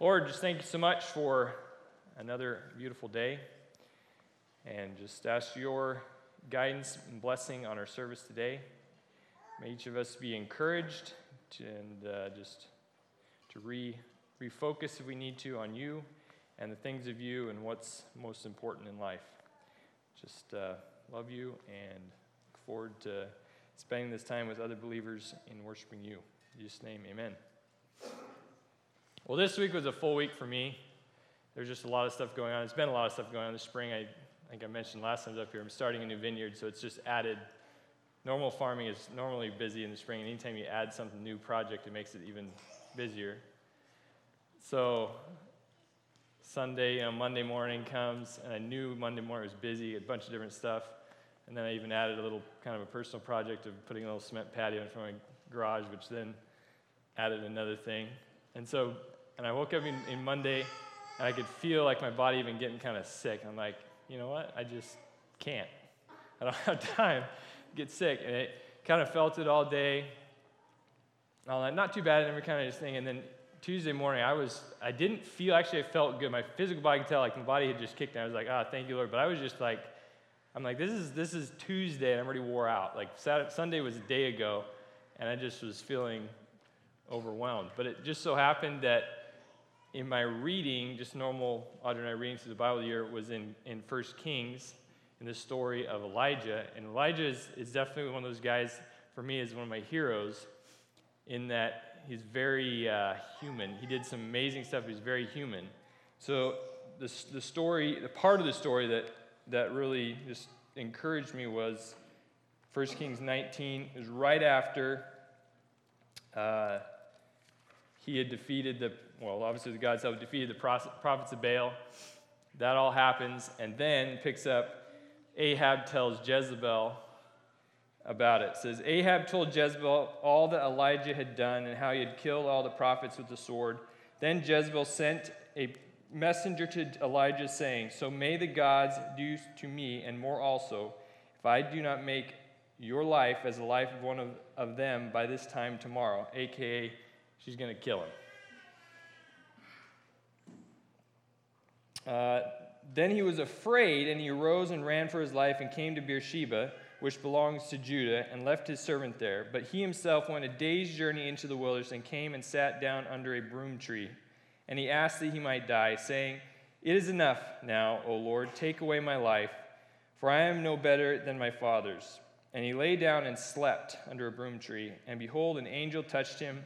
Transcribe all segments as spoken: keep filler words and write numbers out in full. Lord, just thank you so much for another beautiful day, and just ask your guidance and blessing on our service today. May each of us be encouraged to, and uh, just to re, refocus if we need to on you and the things of you and what's most important in life. Just uh, love you and look forward to spending this time with other believers in worshiping you. In Jesus' name, amen. Well, this week was a full week for me. There's just a lot of stuff going on. There's been a lot of stuff going on this spring. I think I mentioned last time I was up here, I'm starting a new vineyard, so it's just added. Normal farming is normally busy in the spring, and anytime you add something new project, it makes it even busier. So Sunday, you know, Monday morning comes, and I knew Monday morning was busy, a bunch of different stuff. And then I even added a little kind of a personal project of putting a little cement patio in front of my garage, which then added another thing. And so, and I woke up in, in Monday, and I could feel like my body even getting kind of sick. I'm like, you know what? I just can't. I don't have time to get sick. And it kind of felt it all day. All that, not too bad, and every kind of just thing. And then Tuesday morning, I was, I didn't feel, actually I felt good. My physical body could tell, like my body had just kicked in. I was like, ah, thank you, Lord. But I was just like, I'm like, this is this is Tuesday, and I'm already wore out. Like Saturday, Sunday was a day ago, and I just was feeling overwhelmed. But it just so happened that in my reading, just normal Audrey and I reading through the Bible year, was in, in First Kings, in the story of Elijah. And Elijah is, is definitely one of those guys, for me, is one of my heroes, in that he's very uh, human. He did some amazing stuff. He's very human. So the the story, the part of the story that that really just encouraged me was First Kings nineteen. It was right after uh, he had defeated the, well, obviously the gods have defeated the prophets of Baal. That all happens, and then picks up, Ahab tells Jezebel about it. It says, Ahab told Jezebel all that Elijah had done and how he had killed all the prophets with the sword. Then Jezebel sent a messenger to Elijah saying, so may the gods do to me and more also, if I do not make your life as the life of one of, of them by this time tomorrow, a k a she's going to kill him. Uh, then he was afraid, and he arose and ran for his life and came to Beersheba, which belongs to Judah, and left his servant there. But he himself went a day's journey into the wilderness and came and sat down under a broom tree. And he asked that he might die, saying, it is enough now, O Lord, take away my life, for I am no better than my fathers. And he lay down and slept under a broom tree. And behold, an angel touched him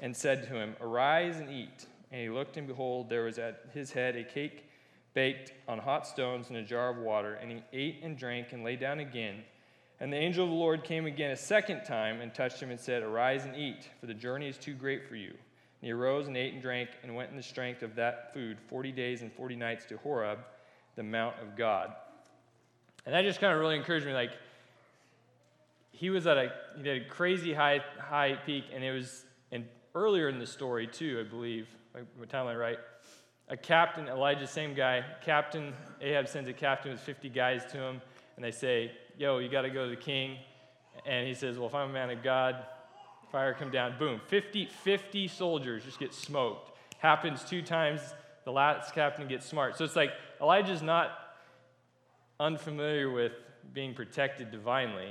and said to him, arise and eat. And he looked, and behold, there was at his head a cake baked on hot stones and a jar of water. And he ate and drank and lay down again. And the angel of the Lord came again a second time and touched him and said, arise and eat, for the journey is too great for you. And he arose and ate and drank and went in the strength of that food forty days and forty nights to Horeb, the Mount of God. And that just kind of really encouraged me. Like, he was at a he did a crazy high high peak, and it was and earlier in the story too, I believe, like my timeline right. A captain, Elijah, same guy, captain, Ahab sends a captain with fifty guys to him, and they say, yo, you got to go to the king. And he says, well, if I'm a man of God, fire come down. Boom, fifty, fifty soldiers just get smoked. Happens two times, the last captain gets smart. So it's like Elijah's not unfamiliar with being protected divinely,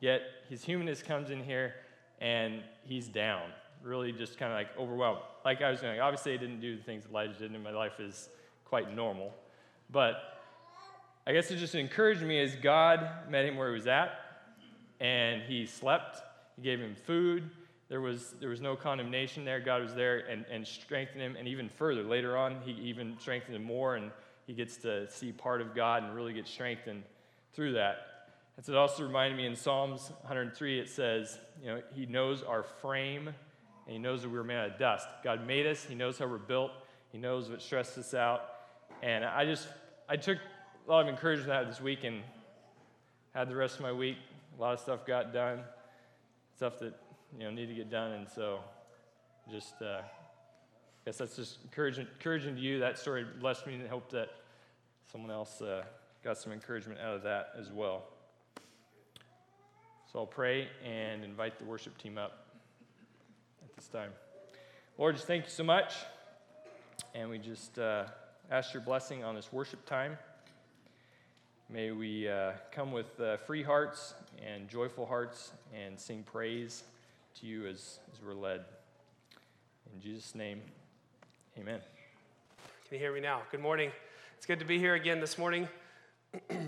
yet his humanness comes in here, and he's down. Really just kind of like overwhelmed. Like I was doing, obviously I didn't do the things Elijah did, and my life is quite normal. But I guess it just encouraged me as God met him where he was at, and he slept, he gave him food, there was there was no condemnation there, God was there and, and strengthened him, and even further, later on, he even strengthened him more, and he gets to see part of God and really get strengthened through that. And so it also reminded me in Psalms one hundred three, it says, you know, he knows our frame, and he knows that we were made out of dust. God made us. He knows how we're built. He knows what stressed us out. And I just, I took a lot of encouragement out of this week and had the rest of my week. A lot of stuff got done, stuff that, you know, needed to get done. And so just, uh, I guess that's just encouraging, encouraging to you. That story blessed me, and I hope that someone else uh, got some encouragement out of that as well. So I'll pray and invite the worship team up. This time. Lord, just thank you so much and we just uh, ask your blessing on this worship time. May we uh, come with uh, free hearts and joyful hearts and sing praise to you as, as we're led. In Jesus' name, amen. Can you hear me now? Good morning. It's good to be here again this morning. um,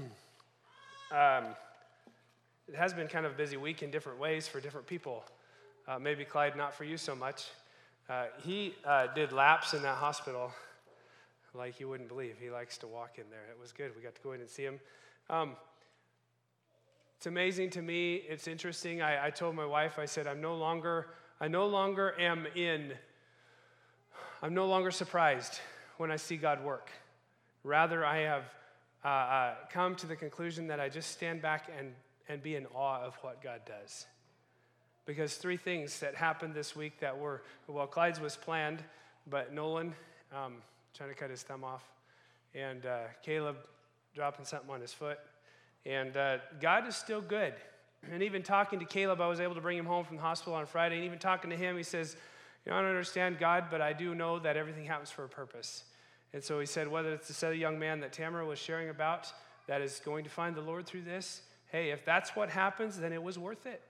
it has been kind of a busy week in different ways for different people. Uh, maybe, Clyde, not for you so much. Uh, he uh, did laps in that hospital like you wouldn't believe. He likes to walk in there. It was good. We got to go in and see him. Um, it's amazing to me. It's interesting. I, I told my wife, I said, I'm no longer, I no longer am in, I'm no longer surprised when I see God work. Rather, I have uh, uh, come to the conclusion that I just stand back and, and be in awe of what God does. Because three things that happened this week that were, well, Clyde's was planned, but Nolan um, trying to cut his thumb off, and uh, Caleb dropping something on his foot. And uh, God is still good. And even talking to Caleb, I was able to bring him home from the hospital on Friday. And even talking to him, he says, you know, I don't understand God, but I do know that everything happens for a purpose. And so he said, whether it's the young man that Tamara was sharing about that is going to find the Lord through this, hey, if that's what happens, then it was worth it.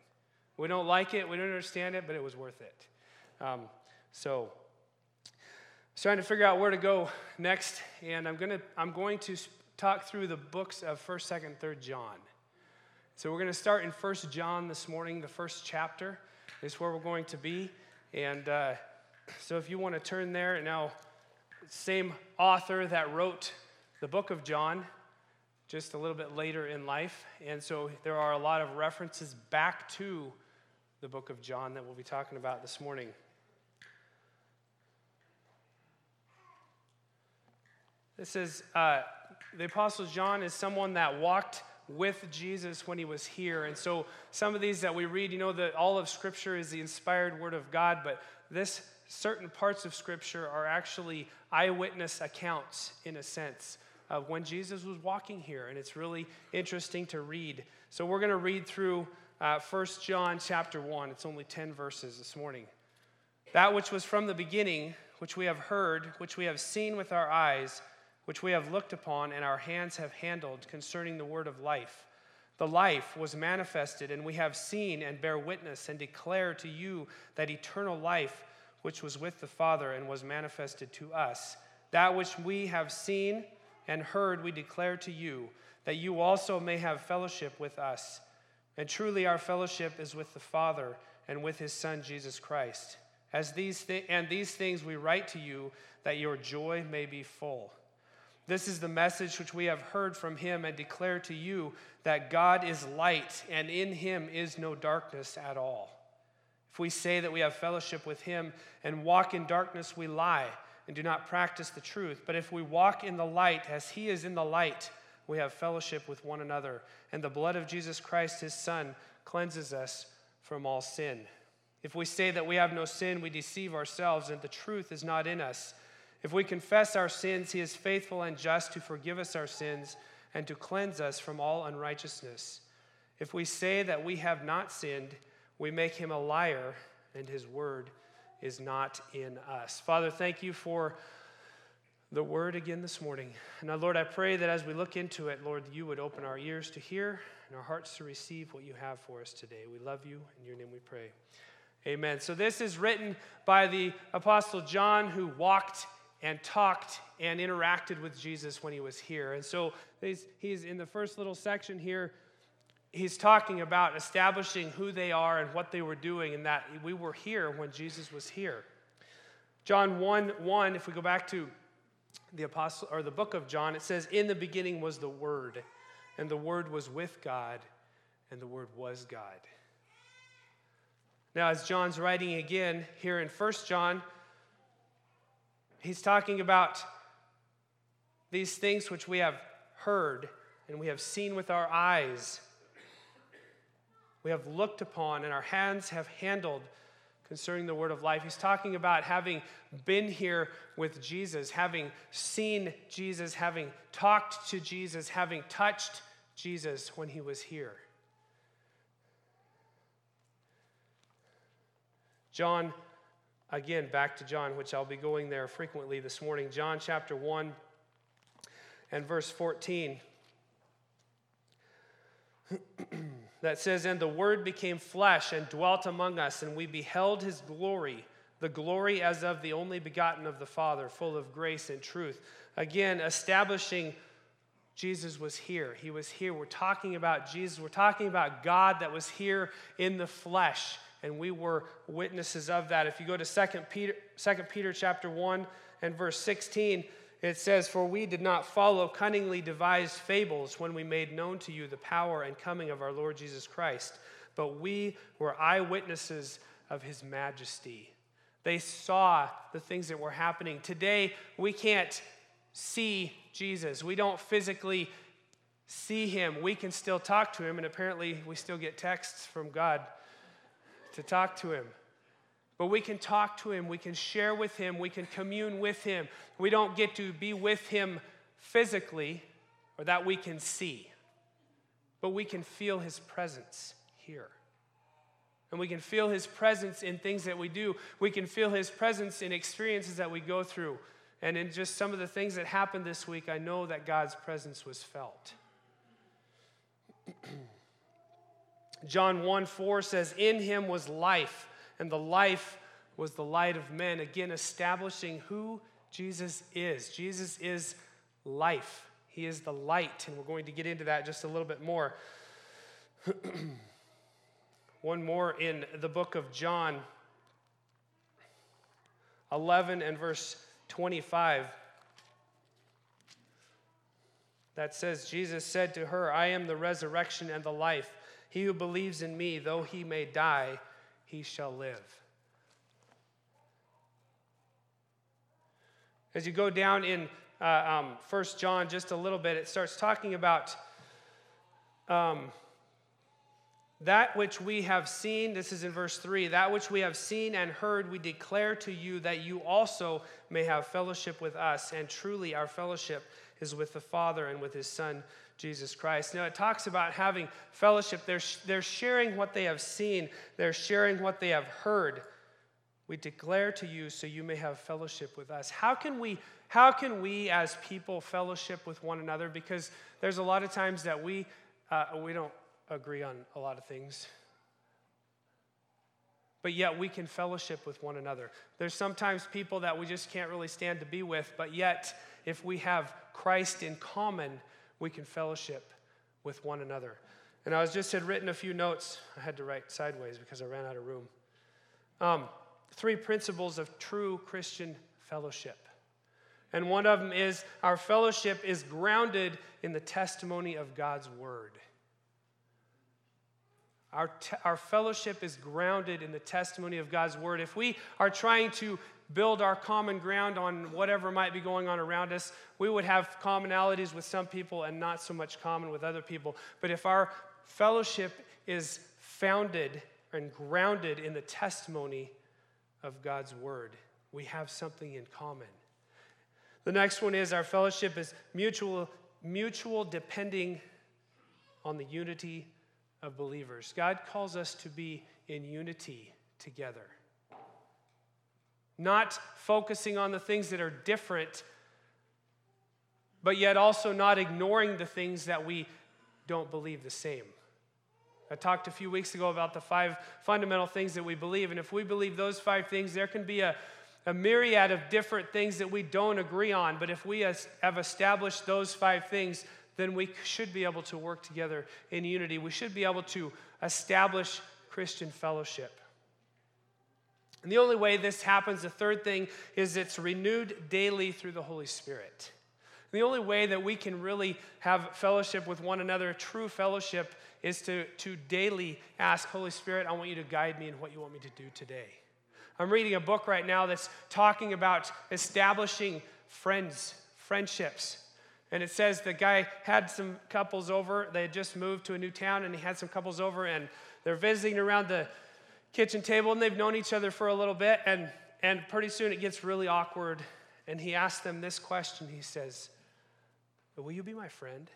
We don't like it, we don't understand it, but it was worth it. Um, so, I was trying to figure out where to go next, and I'm gonna I'm going to talk through the books of First, Second, Third John. So we're gonna start in First John this morning. The first chapter is where we're going to be, and uh, so if you want to turn there now, same author that wrote the book of John, just a little bit later in life, and so there are a lot of references back to the book of John that we'll be talking about this morning. This is, uh, the Apostle John is someone that walked with Jesus when he was here. And so some of these that we read, you know that all of Scripture is the inspired word of God, but this certain parts of Scripture are actually eyewitness accounts, in a sense, of when Jesus was walking here. And it's really interesting to read. So we're going to read through Uh, First John chapter one, it's only ten verses this morning. That which was from the beginning, which we have heard, which we have seen with our eyes, which we have looked upon, and our hands have handled concerning the word of life. The life was manifested, and we have seen and bear witness and declare to you that eternal life which was with the Father and was manifested to us. That which we have seen and heard we declare to you, that you also may have fellowship with us. And truly our fellowship is with the Father and with his Son, Jesus Christ. As these thi- and these things we write to you, that your joy may be full. This is the message which we have heard from him and declare to you, that God is light, and in him is no darkness at all. If we say that we have fellowship with him and walk in darkness, we lie and do not practice the truth. But if we walk in the light as he is in the light, we have fellowship with one another, and the blood of Jesus Christ, his Son, cleanses us from all sin. If we say that we have no sin, we deceive ourselves, and the truth is not in us. If we confess our sins, he is faithful and just to forgive us our sins and to cleanse us from all unrighteousness. If we say that we have not sinned, we make him a liar, and his word is not in us. Father, thank you for the word again this morning. Now, Lord, I pray that as we look into it, Lord, you would open our ears to hear and our hearts to receive what you have for us today. We love you. In your name we pray. Amen. So this is written by the Apostle John, who walked and talked and interacted with Jesus when he was here. And so he's in the first little section here. He's talking about establishing who they are and what they were doing, and that we were here when Jesus was here. John one one, if we go back to the apostle or the book of John, it says, in the beginning was the Word, and the Word was with God, and the Word was God. Now, as John's writing again here in First John, he's talking about these things which we have heard and we have seen with our eyes, we have looked upon, and our hands have handled concerning the word of life. He's talking about having been here with Jesus, having seen Jesus, having talked to Jesus, having touched Jesus when he was here. John again, back to John, which I'll be going there frequently this morning. John chapter one and verse fourteen. That says, "And the Word became flesh and dwelt among us, and we beheld his glory, the glory as of the only begotten of the Father, full of grace and truth." Again, establishing Jesus was here. He was here. We're talking about Jesus. We're talking about God that was here in the flesh, and we were witnesses of that. If you go to Second Peter, Second Peter chapter one and verse sixteen, it says, "For we did not follow cunningly devised fables when we made known to you the power and coming of our Lord Jesus Christ, but we were eyewitnesses of his majesty." They saw the things that were happening. Today, we can't see Jesus. We don't physically see him. We can still talk to him, and apparently we still get texts from God to talk to him. But we can talk to him, we can share with him, we can commune with him. We don't get to be with him physically, or that we can see. But we can feel his presence here. And we can feel his presence in things that we do. We can feel his presence in experiences that we go through. And in just some of the things that happened this week, I know that God's presence was felt. John one four says, "In him was life, and the life was the light of men." Again, establishing who Jesus is. Jesus is life. He is the light, and we're going to get into that just a little bit more. One more in the book of John eleven and verse twenty-five. That says, "Jesus said to her, 'I am the resurrection and the life. He who believes in me, though he may die, he shall live.'" As you go down in uh, um, First John just a little bit, it starts talking about um, that which we have seen. This is in verse three. "That which we have seen and heard we declare to you, that you also may have fellowship with us. And truly our fellowship is with the Father and with his Son, Jesus Christ." Now, it talks about having fellowship. They're, they're sharing what they have seen. They're sharing what they have heard. "We declare to you so you may have fellowship with us." How can we, how can we as people fellowship with one another? Because there's a lot of times that we, uh, we don't agree on a lot of things. But yet we can fellowship with one another. There's sometimes people that we just can't really stand to be with, but yet if we have Christ in common, we can fellowship with one another. And I was just had written a few notes. I had to write sideways because I ran out of room. Um, three principles of true Christian fellowship. And one of them is our fellowship is grounded in the testimony of God's word. Our, te- our fellowship is grounded in the testimony of God's word. If we are trying to build our common ground on whatever might be going on around us, we would have commonalities with some people and not so much common with other people. But if our fellowship is founded and grounded in the testimony of God's word, we have something in common. The next one is our fellowship is mutual, mutual depending on the unity of believers. God calls us to be in unity together. Not focusing on the things that are different, but yet also not ignoring the things that we don't believe the same. I talked a few weeks ago about the five fundamental things that we believe, and if we believe those five things, there can be a, a myriad of different things that we don't agree on, but if we have established those five things, then we should be able to work together in unity. We should be able to establish Christian fellowship. And the only way this happens, the third thing, is it's renewed daily through the Holy Spirit. And the only way that we can really have fellowship with one another, true fellowship, is to, to daily ask, "Holy Spirit, I want you to guide me in what you want me to do today." I'm reading a book right now that's talking about establishing friends, friendships. And it says the guy had some couples over. They had just moved to a new town, and he had some couples over, and they're visiting around the kitchen table, and they've known each other for a little bit, and, and pretty soon it gets really awkward, and he asks them this question. He says, "Will you be my friend?"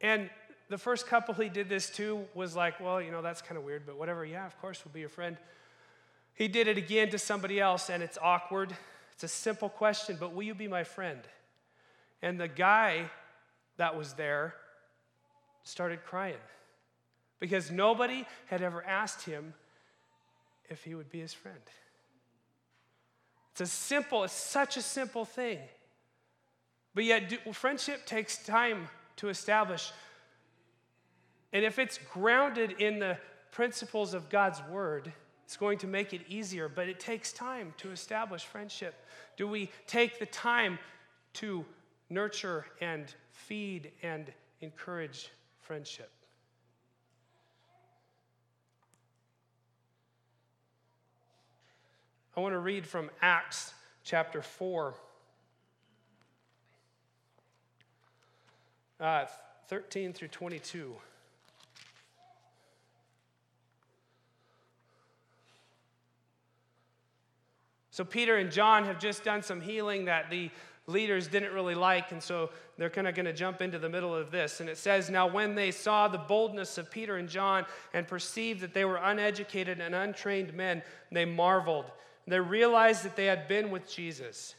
And the first couple he did this to was like, well, you know, that's kind of weird, but whatever. Yeah, of course, we'll be your friend. He did it again to somebody else, and it's awkward. It's a simple question, but will you be my friend? And the guy that was there started crying because nobody had ever asked him if he would be his friend. It's a simple, it's such a simple thing. But yet, do, well, friendship takes time to establish. And if it's grounded in the principles of God's word, it's going to make it easier, but it takes time to establish friendship. Do we take the time to nurture and feed and encourage friendship? I want to read from Acts chapter four, uh, thirteen through twenty-two. So Peter and John have just done some healing that the leaders didn't really like, and so they're kind of going to jump into the middle of this. And it says, now when they saw the boldness of Peter and John and perceived that they were uneducated and untrained men, they marveled. They realized that they had been with Jesus.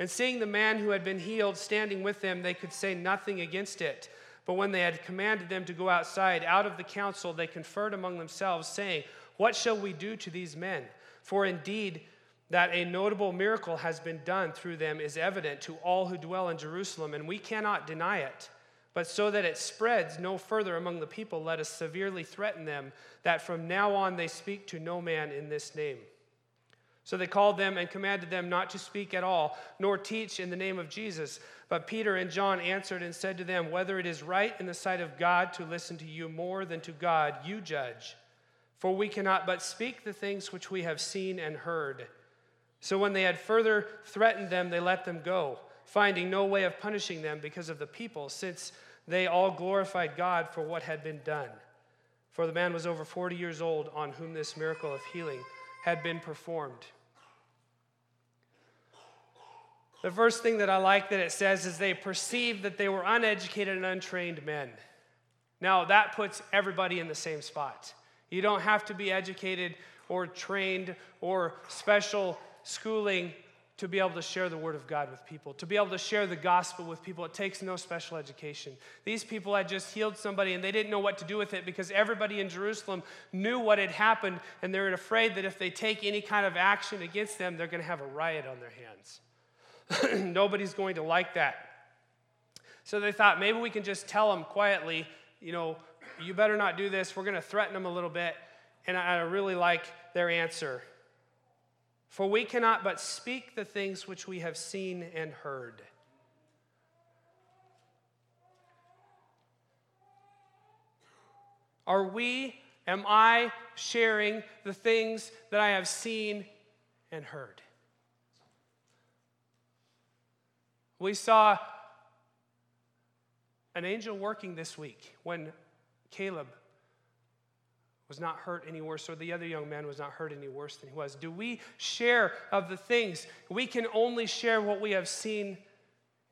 And seeing the man who had been healed standing with them, they could say nothing against it. But when they had commanded them to go outside, out of the council, they conferred among themselves, saying, what shall we do to these men? For indeed, that a notable miracle has been done through them is evident to all who dwell in Jerusalem, and we cannot deny it. But so that it spreads no further among the people, let us severely threaten them, that from now on they speak to no man in this name. So they called them and commanded them not to speak at all, nor teach in the name of Jesus. But Peter and John answered and said to them, whether it is right in the sight of God to listen to you more than to God, you judge. For we cannot but speak the things which we have seen and heard. So when they had further threatened them, they let them go, finding no way of punishing them because of the people, since they all glorified God for what had been done. For the man was over forty years old on whom this miracle of healing had been performed. The first thing that I like that it says is they perceived that they were uneducated and untrained men. Now, that puts everybody in the same spot. You don't have to be educated or trained or special schooling to be able to share the word of God with people, to be able to share the gospel with people. It takes no special education. These people had just healed somebody, and they didn't know what to do with it because everybody in Jerusalem knew what had happened, and they were afraid that if they take any kind of action against them, they're going to have a riot on their hands. Nobody's going to like that. So they thought, maybe we can just tell them quietly, you know, you better not do this. We're going to threaten them a little bit. And I really like their answer. For we cannot but speak the things which we have seen and heard. Are we, am I sharing the things that I have seen and heard? We saw an angel working this week when Caleb was not hurt any worse, or the other young man was not hurt any worse than he was. Do we share of the things? We can only share what we have seen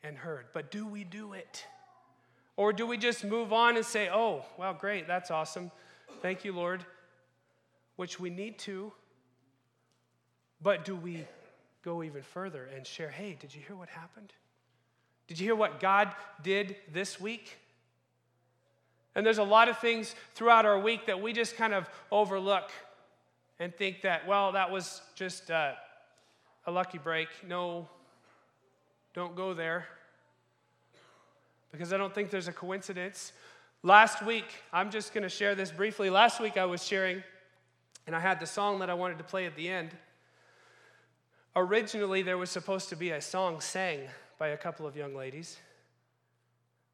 and heard, but do we do it? Or do we just move on and say, oh, well, great, that's awesome. Thank you, Lord, which we need to, but do we go even further and share, hey, did you hear what happened? Did you hear what God did this week? And there's a lot of things throughout our week that we just kind of overlook and think that, well, that was just uh, a lucky break. No, don't go there. Because I don't think there's a coincidence. Last week, I'm just going to share this briefly. Last week I was sharing, and I had the song that I wanted to play at the end. Originally, there was supposed to be a song sang by a couple of young ladies.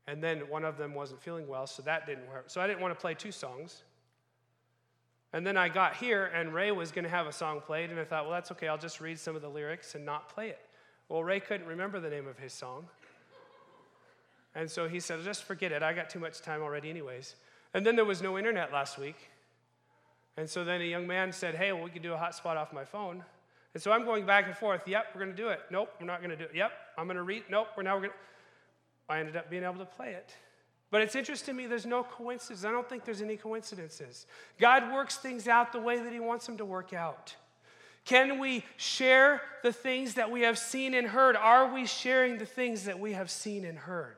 And then one of them wasn't feeling well, so that didn't work. So I didn't want to play two songs. And then I got here, and Ray was going to have a song played, and I thought, well, that's okay. I'll just read some of the lyrics and not play it. Well, Ray couldn't remember the name of his song. And so he said, just forget it. I got too much time already anyways. And then there was no internet last week. And so then a young man said, hey, well, we can do a hotspot off my phone. And so I'm going back and forth. Yep, we're going to do it. Nope, we're not going to do it. Yep, I'm going to read. Nope, we're now going to... I ended up being able to play it. But it's interesting to me, there's no coincidence. I don't think there's any coincidences. God works things out the way that he wants them to work out. Can we share the things that we have seen and heard? Are we sharing the things that we have seen and heard?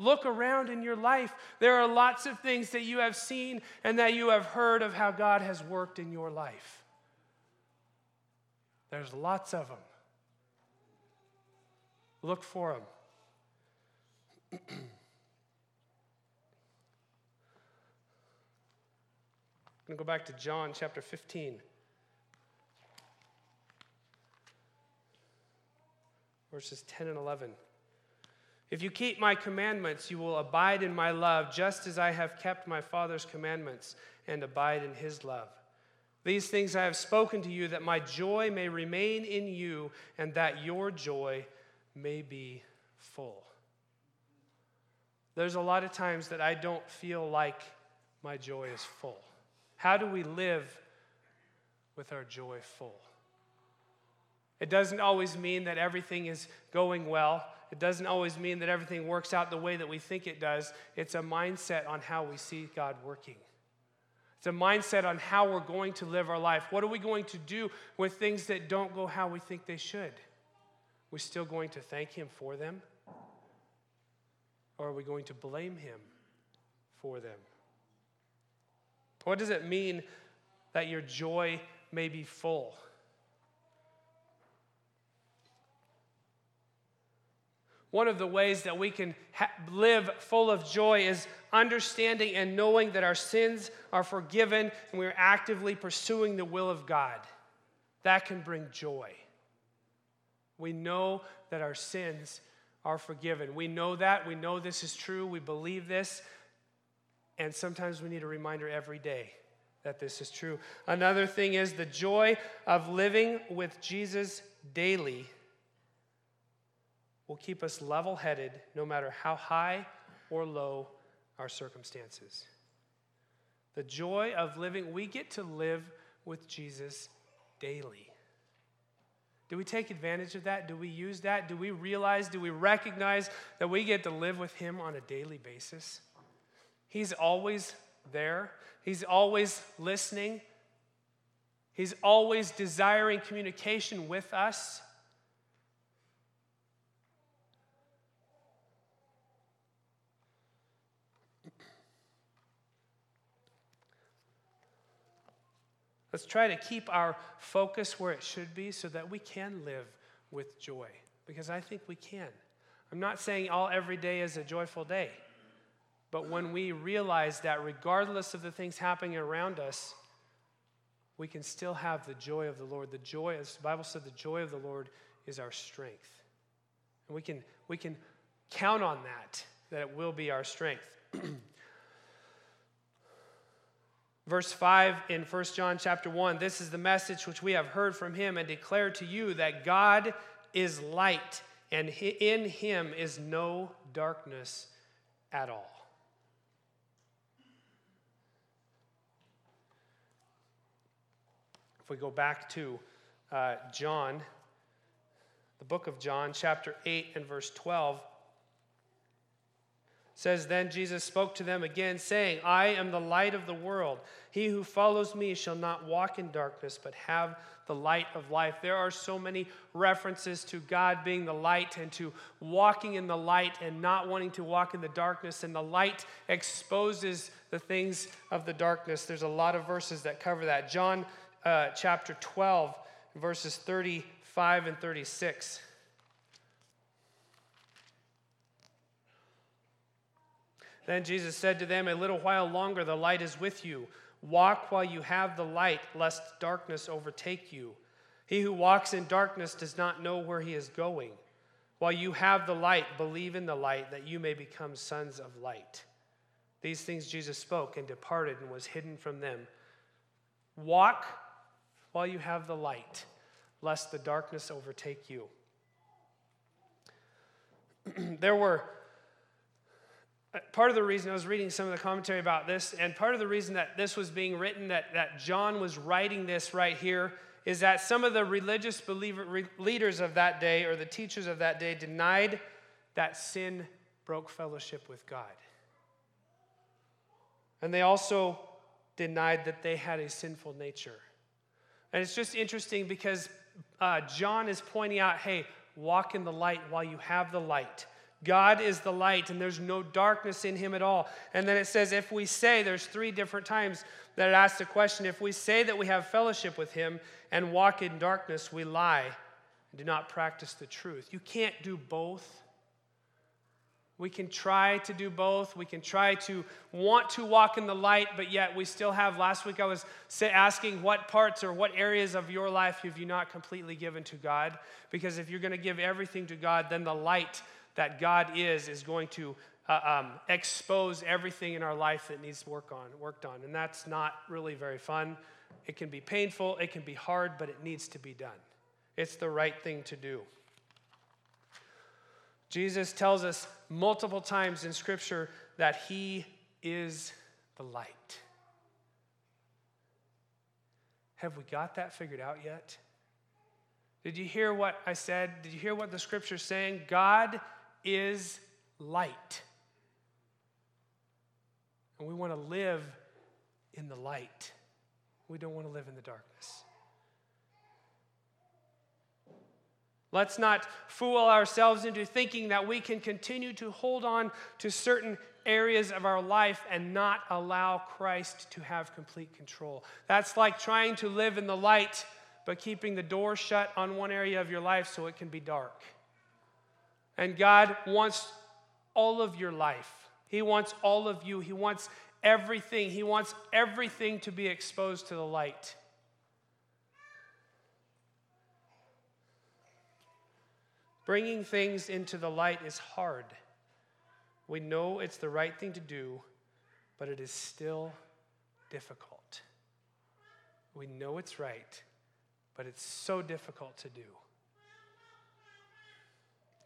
Look around in your life. There are lots of things that you have seen and that you have heard of how God has worked in your life. There's lots of them. Look for them. I'm going to go back to John chapter fifteen. Verses ten and eleven. If you keep my commandments, you will abide in my love, just as I have kept my Father's commandments and abide in his love. These things I have spoken to you, that my joy may remain in you and that your joy may be full. There's a lot of times that I don't feel like my joy is full. How do we live with our joy full? It doesn't always mean that everything is going well. It doesn't always mean that everything works out the way that we think it does. It's a mindset on how we see God working. It's a mindset on how we're going to live our life. What are we going to do with things that don't go how we think they should? We're still going to thank him for them? Or are we going to blame him for them? What does it mean that your joy may be full? One of the ways that we can ha- live full of joy is understanding and knowing that our sins are forgiven and we are actively pursuing the will of God. That can bring joy. We know that our sins are forgiven. We know that. We know this is true. We believe this. And sometimes we need a reminder every day that this is true. Another thing is the joy of living with Jesus daily will keep us level-headed no matter how high or low our circumstances. The joy of living, we get to live with Jesus daily. Do we take advantage of that? Do we use that? Do we realize, do we recognize that we get to live with him on a daily basis? He's always there. He's always listening. He's always desiring communication with us. Let's try to keep our focus where it should be so that we can live with joy, because I think we can. I'm not saying all every day is a joyful day, but when we realize that regardless of the things happening around us, we can still have the joy of the Lord. The joy, as the Bible said, the joy of the Lord is our strength. And we can, we can count on that, that it will be our strength. Verse five in First John chapter one, this is the message which we have heard from him and declare to you, that God is light, and in him is no darkness at all. If we go back to uh, John, the book of John, chapter eight and verse twelve, says, then Jesus spoke to them again, saying, I am the light of the world. He who follows me shall not walk in darkness, but have the light of life. There are so many references to God being the light and to walking in the light and not wanting to walk in the darkness. And the light exposes the things of the darkness. There's a lot of verses that cover that. John uh, chapter twelve, verses thirty-five and thirty-six. Then Jesus said to them, a little while longer the light is with you. Walk while you have the light, lest darkness overtake you. He who walks in darkness does not know where he is going. While you have the light, believe in the light, that you may become sons of light. These things Jesus spoke and departed and was hidden from them. Walk while you have the light, lest the darkness overtake you. There were... Part of the reason I was reading some of the commentary about this, and part of the reason that this was being written, that, that John was writing this right here, is that some of the religious believer, re- leaders of that day, or the teachers of that day, denied that sin broke fellowship with God. And they also denied that they had a sinful nature. And it's just interesting because uh, John is pointing out, hey, walk in the light while you have the light. God is the light, and there's no darkness in him at all. And then it says, if we say, there's three different times that it asks the question, if we say that we have fellowship with him and walk in darkness, we lie and do not practice the truth. You can't do both. We can try to do both. We can try to want to walk in the light, but yet we still have, last week I was asking what parts or what areas of your life have you not completely given to God? Because if you're going to give everything to God, then the light that God is is going to uh, um, expose everything in our life that needs work on, worked on. And that's not really very fun. It can be painful. It can be hard, but it needs to be done. It's the right thing to do. Jesus tells us multiple times in Scripture that he is the light. Have we got that figured out yet? Did you hear what I said? Did you hear what the Scripture's saying? God is light. And we want to live in the light. We don't want to live in the darkness. Let's not fool ourselves into thinking that we can continue to hold on to certain areas of our life and not allow Christ to have complete control. That's like trying to live in the light, but keeping the door shut on one area of your life so it can be dark. And God wants all of your life. He wants all of you. He wants everything. He wants everything to be exposed to the light. Bringing things into the light is hard. We know it's the right thing to do, but it is still difficult. We know it's right, but it's so difficult to do.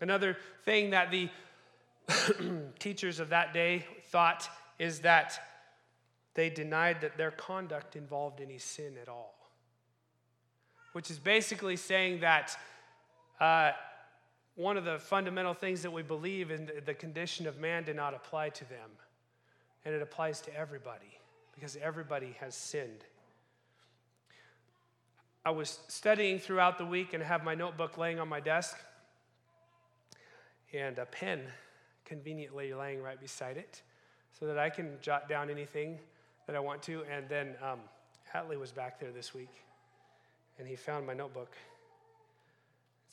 Another thing that the teachers of that day thought is that they denied that their conduct involved any sin at all, which is basically saying that uh, one of the fundamental things that we believe in, the condition of man, did not apply to them. And it applies to everybody, because everybody has sinned. I was studying throughout the week and have my notebook laying on my desk and a pen conveniently laying right beside it so that I can jot down anything that I want to. And then um, Hatley was back there this week, and he found my notebook.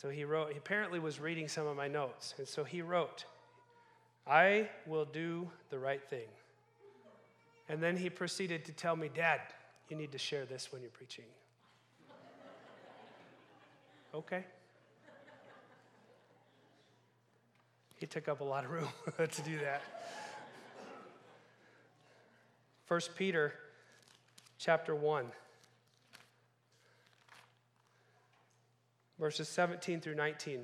So he wrote, he apparently was reading some of my notes. And so he wrote, I will do the right thing. And then he proceeded to tell me, Dad, you need to share this when you're preaching. Okay. He took up a lot of room to do that. First Peter chapter one. Verses seventeen through nineteen.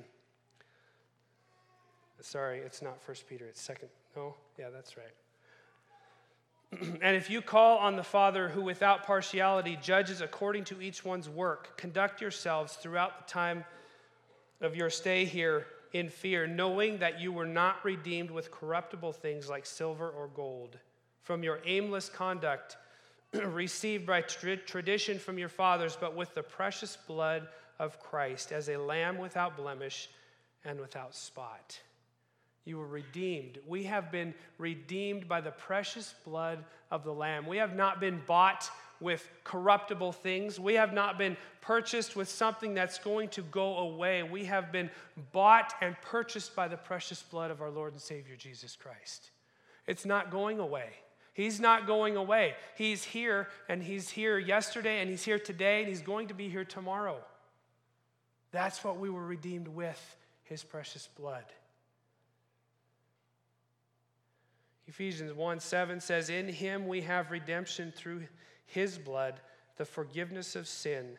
Sorry, it's not First Peter, it's Second. No, yeah, that's right. And if you call on the Father who without partiality judges according to each one's work, conduct yourselves throughout the time of your stay here in fear, knowing that you were not redeemed with corruptible things like silver or gold from your aimless conduct received by tra- tradition from your fathers, but with the precious blood of Christ as a lamb without blemish and without spot. You were redeemed. We have been redeemed by the precious blood of the Lamb. We have not been bought with corruptible things. We have not been purchased with something that's going to go away. We have been bought and purchased by the precious blood of our Lord and Savior Jesus Christ. It's not going away. He's not going away. He's here, and he's here yesterday, and he's here today, and he's going to be here tomorrow. That's what we were redeemed with, his precious blood. Ephesians one seven says, in him we have redemption through his blood, the forgiveness of sin,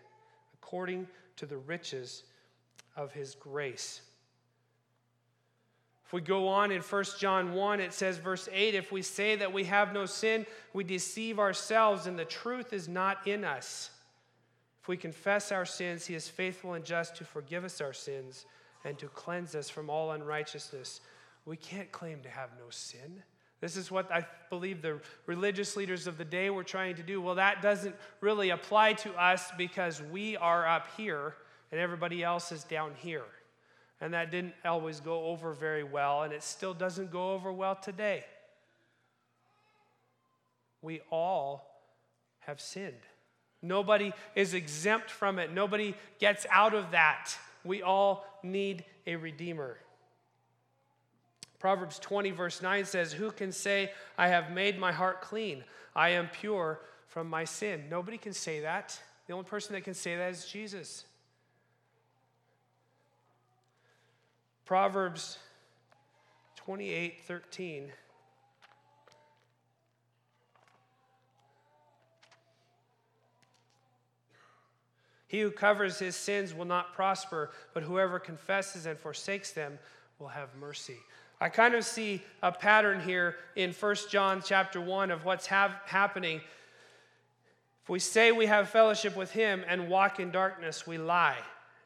according to the riches of his grace. If we go on in First John one, it says, verse eight, if we say that we have no sin, we deceive ourselves, and the truth is not in us. If we confess our sins, he is faithful and just to forgive us our sins and to cleanse us from all unrighteousness. we can't claim to have no sin. This is what I believe the religious leaders of the day were trying to do. Well, that doesn't really apply to us because we are up here and everybody else is down here. And that didn't always go over very well, and it still doesn't go over well today. We all have sinned. Nobody is exempt from it. Nobody gets out of that. We all need a redeemer. Proverbs twenty, verse nine says, "Who can say, I have made my heart clean? I am pure from my sin." Nobody can say that. The only person that can say that is Jesus. Proverbs twenty-eight, thirteen. "He who covers his sins will not prosper, but whoever confesses and forsakes them will have mercy." I kind of see a pattern here in First John chapter one of what's ha- happening. If we say we have fellowship with him and walk in darkness, we lie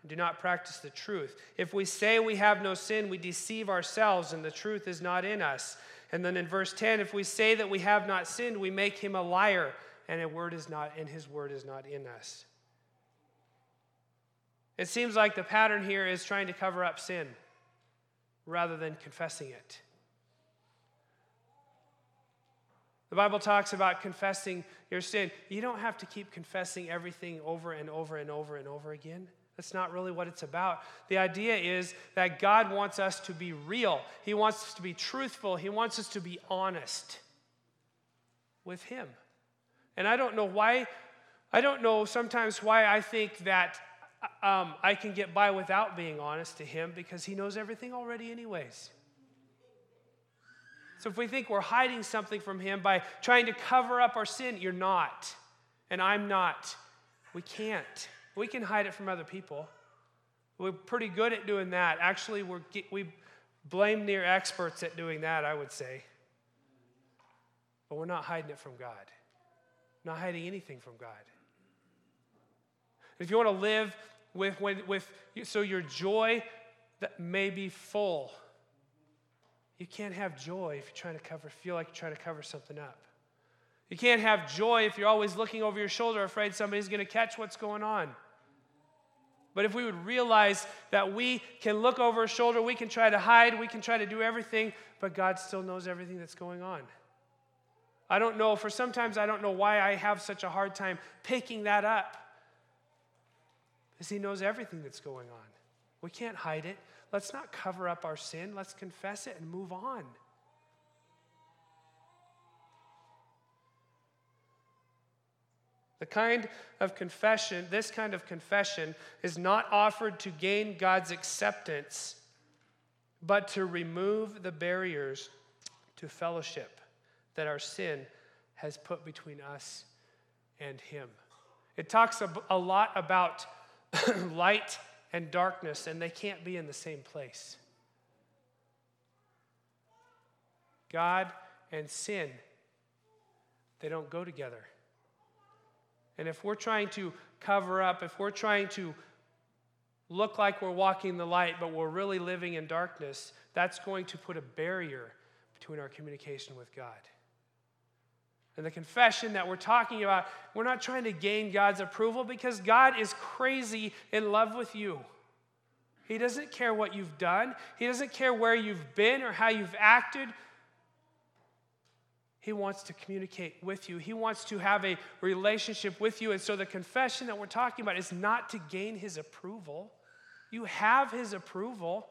and do not practice the truth. If we say we have no sin, we deceive ourselves and the truth is not in us. And then in verse ten, "If we say that we have not sinned, we make him a liar, and a word is not, and his word is not in us." It seems like the pattern here is trying to cover up sin rather than confessing it. The Bible talks about confessing your sin. You don't have to keep confessing everything over and over and over and over again. That's not really what it's about. The idea is that God wants us to be real. He wants us to be truthful. He wants us to be honest with him. And I don't know why, I don't know sometimes why I think that Um, I can get by without being honest to him because he knows everything already anyways. So if we think we're hiding something from him by trying to cover up our sin, you're not, and I'm not. We can't. We can hide it from other people. We're pretty good at doing that. Actually, we're, we blame near experts at doing that, I would say. But we're not hiding it from God. Not hiding anything from God. If you want to live with, with, with so your joy that may be full, you can't have joy if you're trying to cover, feel like you're trying to cover something up. You can't have joy if you're always looking over your shoulder, afraid somebody's going to catch what's going on. But if we would realize that we can look over our shoulder, we can try to hide, we can try to do everything, but God still knows everything that's going on. I don't know, for sometimes I don't know why I have such a hard time picking that up. Because he knows everything that's going on. We can't hide it. Let's not cover up our sin. Let's confess it and move on. The kind of confession, this kind of confession, is not offered to gain God's acceptance, but to remove the barriers to fellowship that our sin has put between us and him. It talks a lot about light and darkness, and they can't be in the same place. God and sin, they don't go together. And if we're trying to cover up, if we're trying to look like we're walking the light, but we're really living in darkness, that's going to put a barrier between our communication with God. And the confession that we're talking about, we're not trying to gain God's approval because God is crazy in love with you. He doesn't care what you've done. He doesn't care where you've been or how you've acted. He wants to communicate with you. He wants to have a relationship with you. And so the confession that we're talking about is not to gain his approval. You have his approval.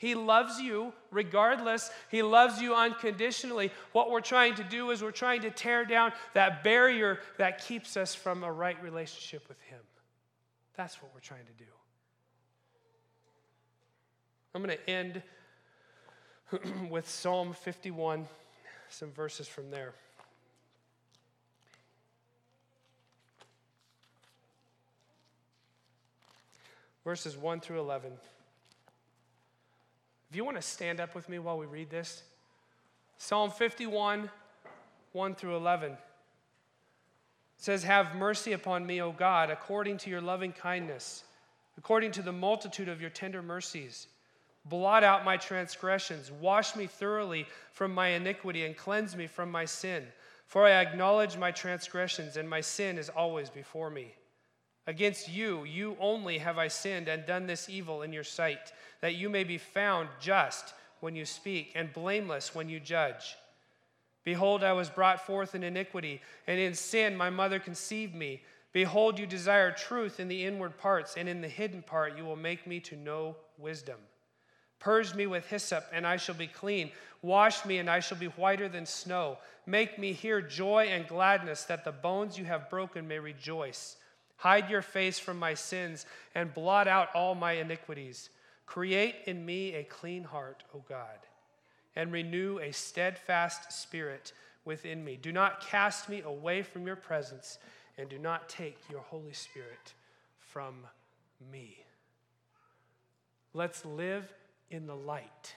He loves you regardless. He loves you unconditionally. What we're trying to do is we're trying to tear down that barrier that keeps us from a right relationship with him. That's what we're trying to do. I'm going to end with Psalm fifty-one, some verses from there. Verses one through eleven. If you want to stand up with me while we read this, Psalm fifty-one, one through eleven. It says, "Have mercy upon me, O God, according to your loving kindness, according to the multitude of your tender mercies. Blot out my transgressions. Wash me thoroughly from my iniquity and cleanse me from my sin. For I acknowledge my transgressions, and my sin is always before me. Against you, you only have I sinned and done this evil in your sight, that you may be found just when you speak and blameless when you judge. Behold, I was brought forth in iniquity, and in sin my mother conceived me. Behold, you desire truth in the inward parts, and in the hidden part you will make me to know wisdom. Purge me with hyssop, and I shall be clean. Wash me, and I shall be whiter than snow. Make me hear joy and gladness, that the bones you have broken may rejoice. Hide your face from my sins, and blot out all my iniquities. Create in me a clean heart, O God, and renew a steadfast spirit within me. Do not cast me away from your presence, and do not take your Holy Spirit from me. Let's live in the light.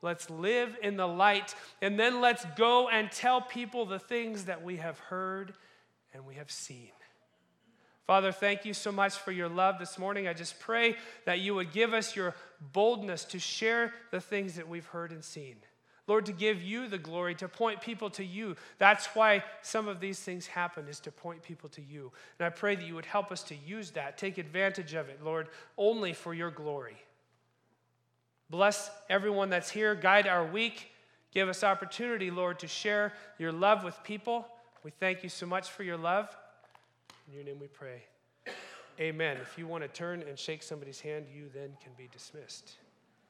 Let's live in the light, and then let's go and tell people the things that we have heard and we have seen. Father, thank you so much for your love this morning. I just pray that you would give us your boldness to share the things that we've heard and seen. Lord, to give you the glory, to point people to you. That's why some of these things happen, is to point people to you. And I pray that you would help us to use that, take advantage of it, Lord, only for your glory. Bless everyone that's here. Guide our week. Give us opportunity, Lord, to share your love with people. We thank you so much for your love. In your name we pray. Amen. If you want to turn and shake somebody's hand, you then can be dismissed.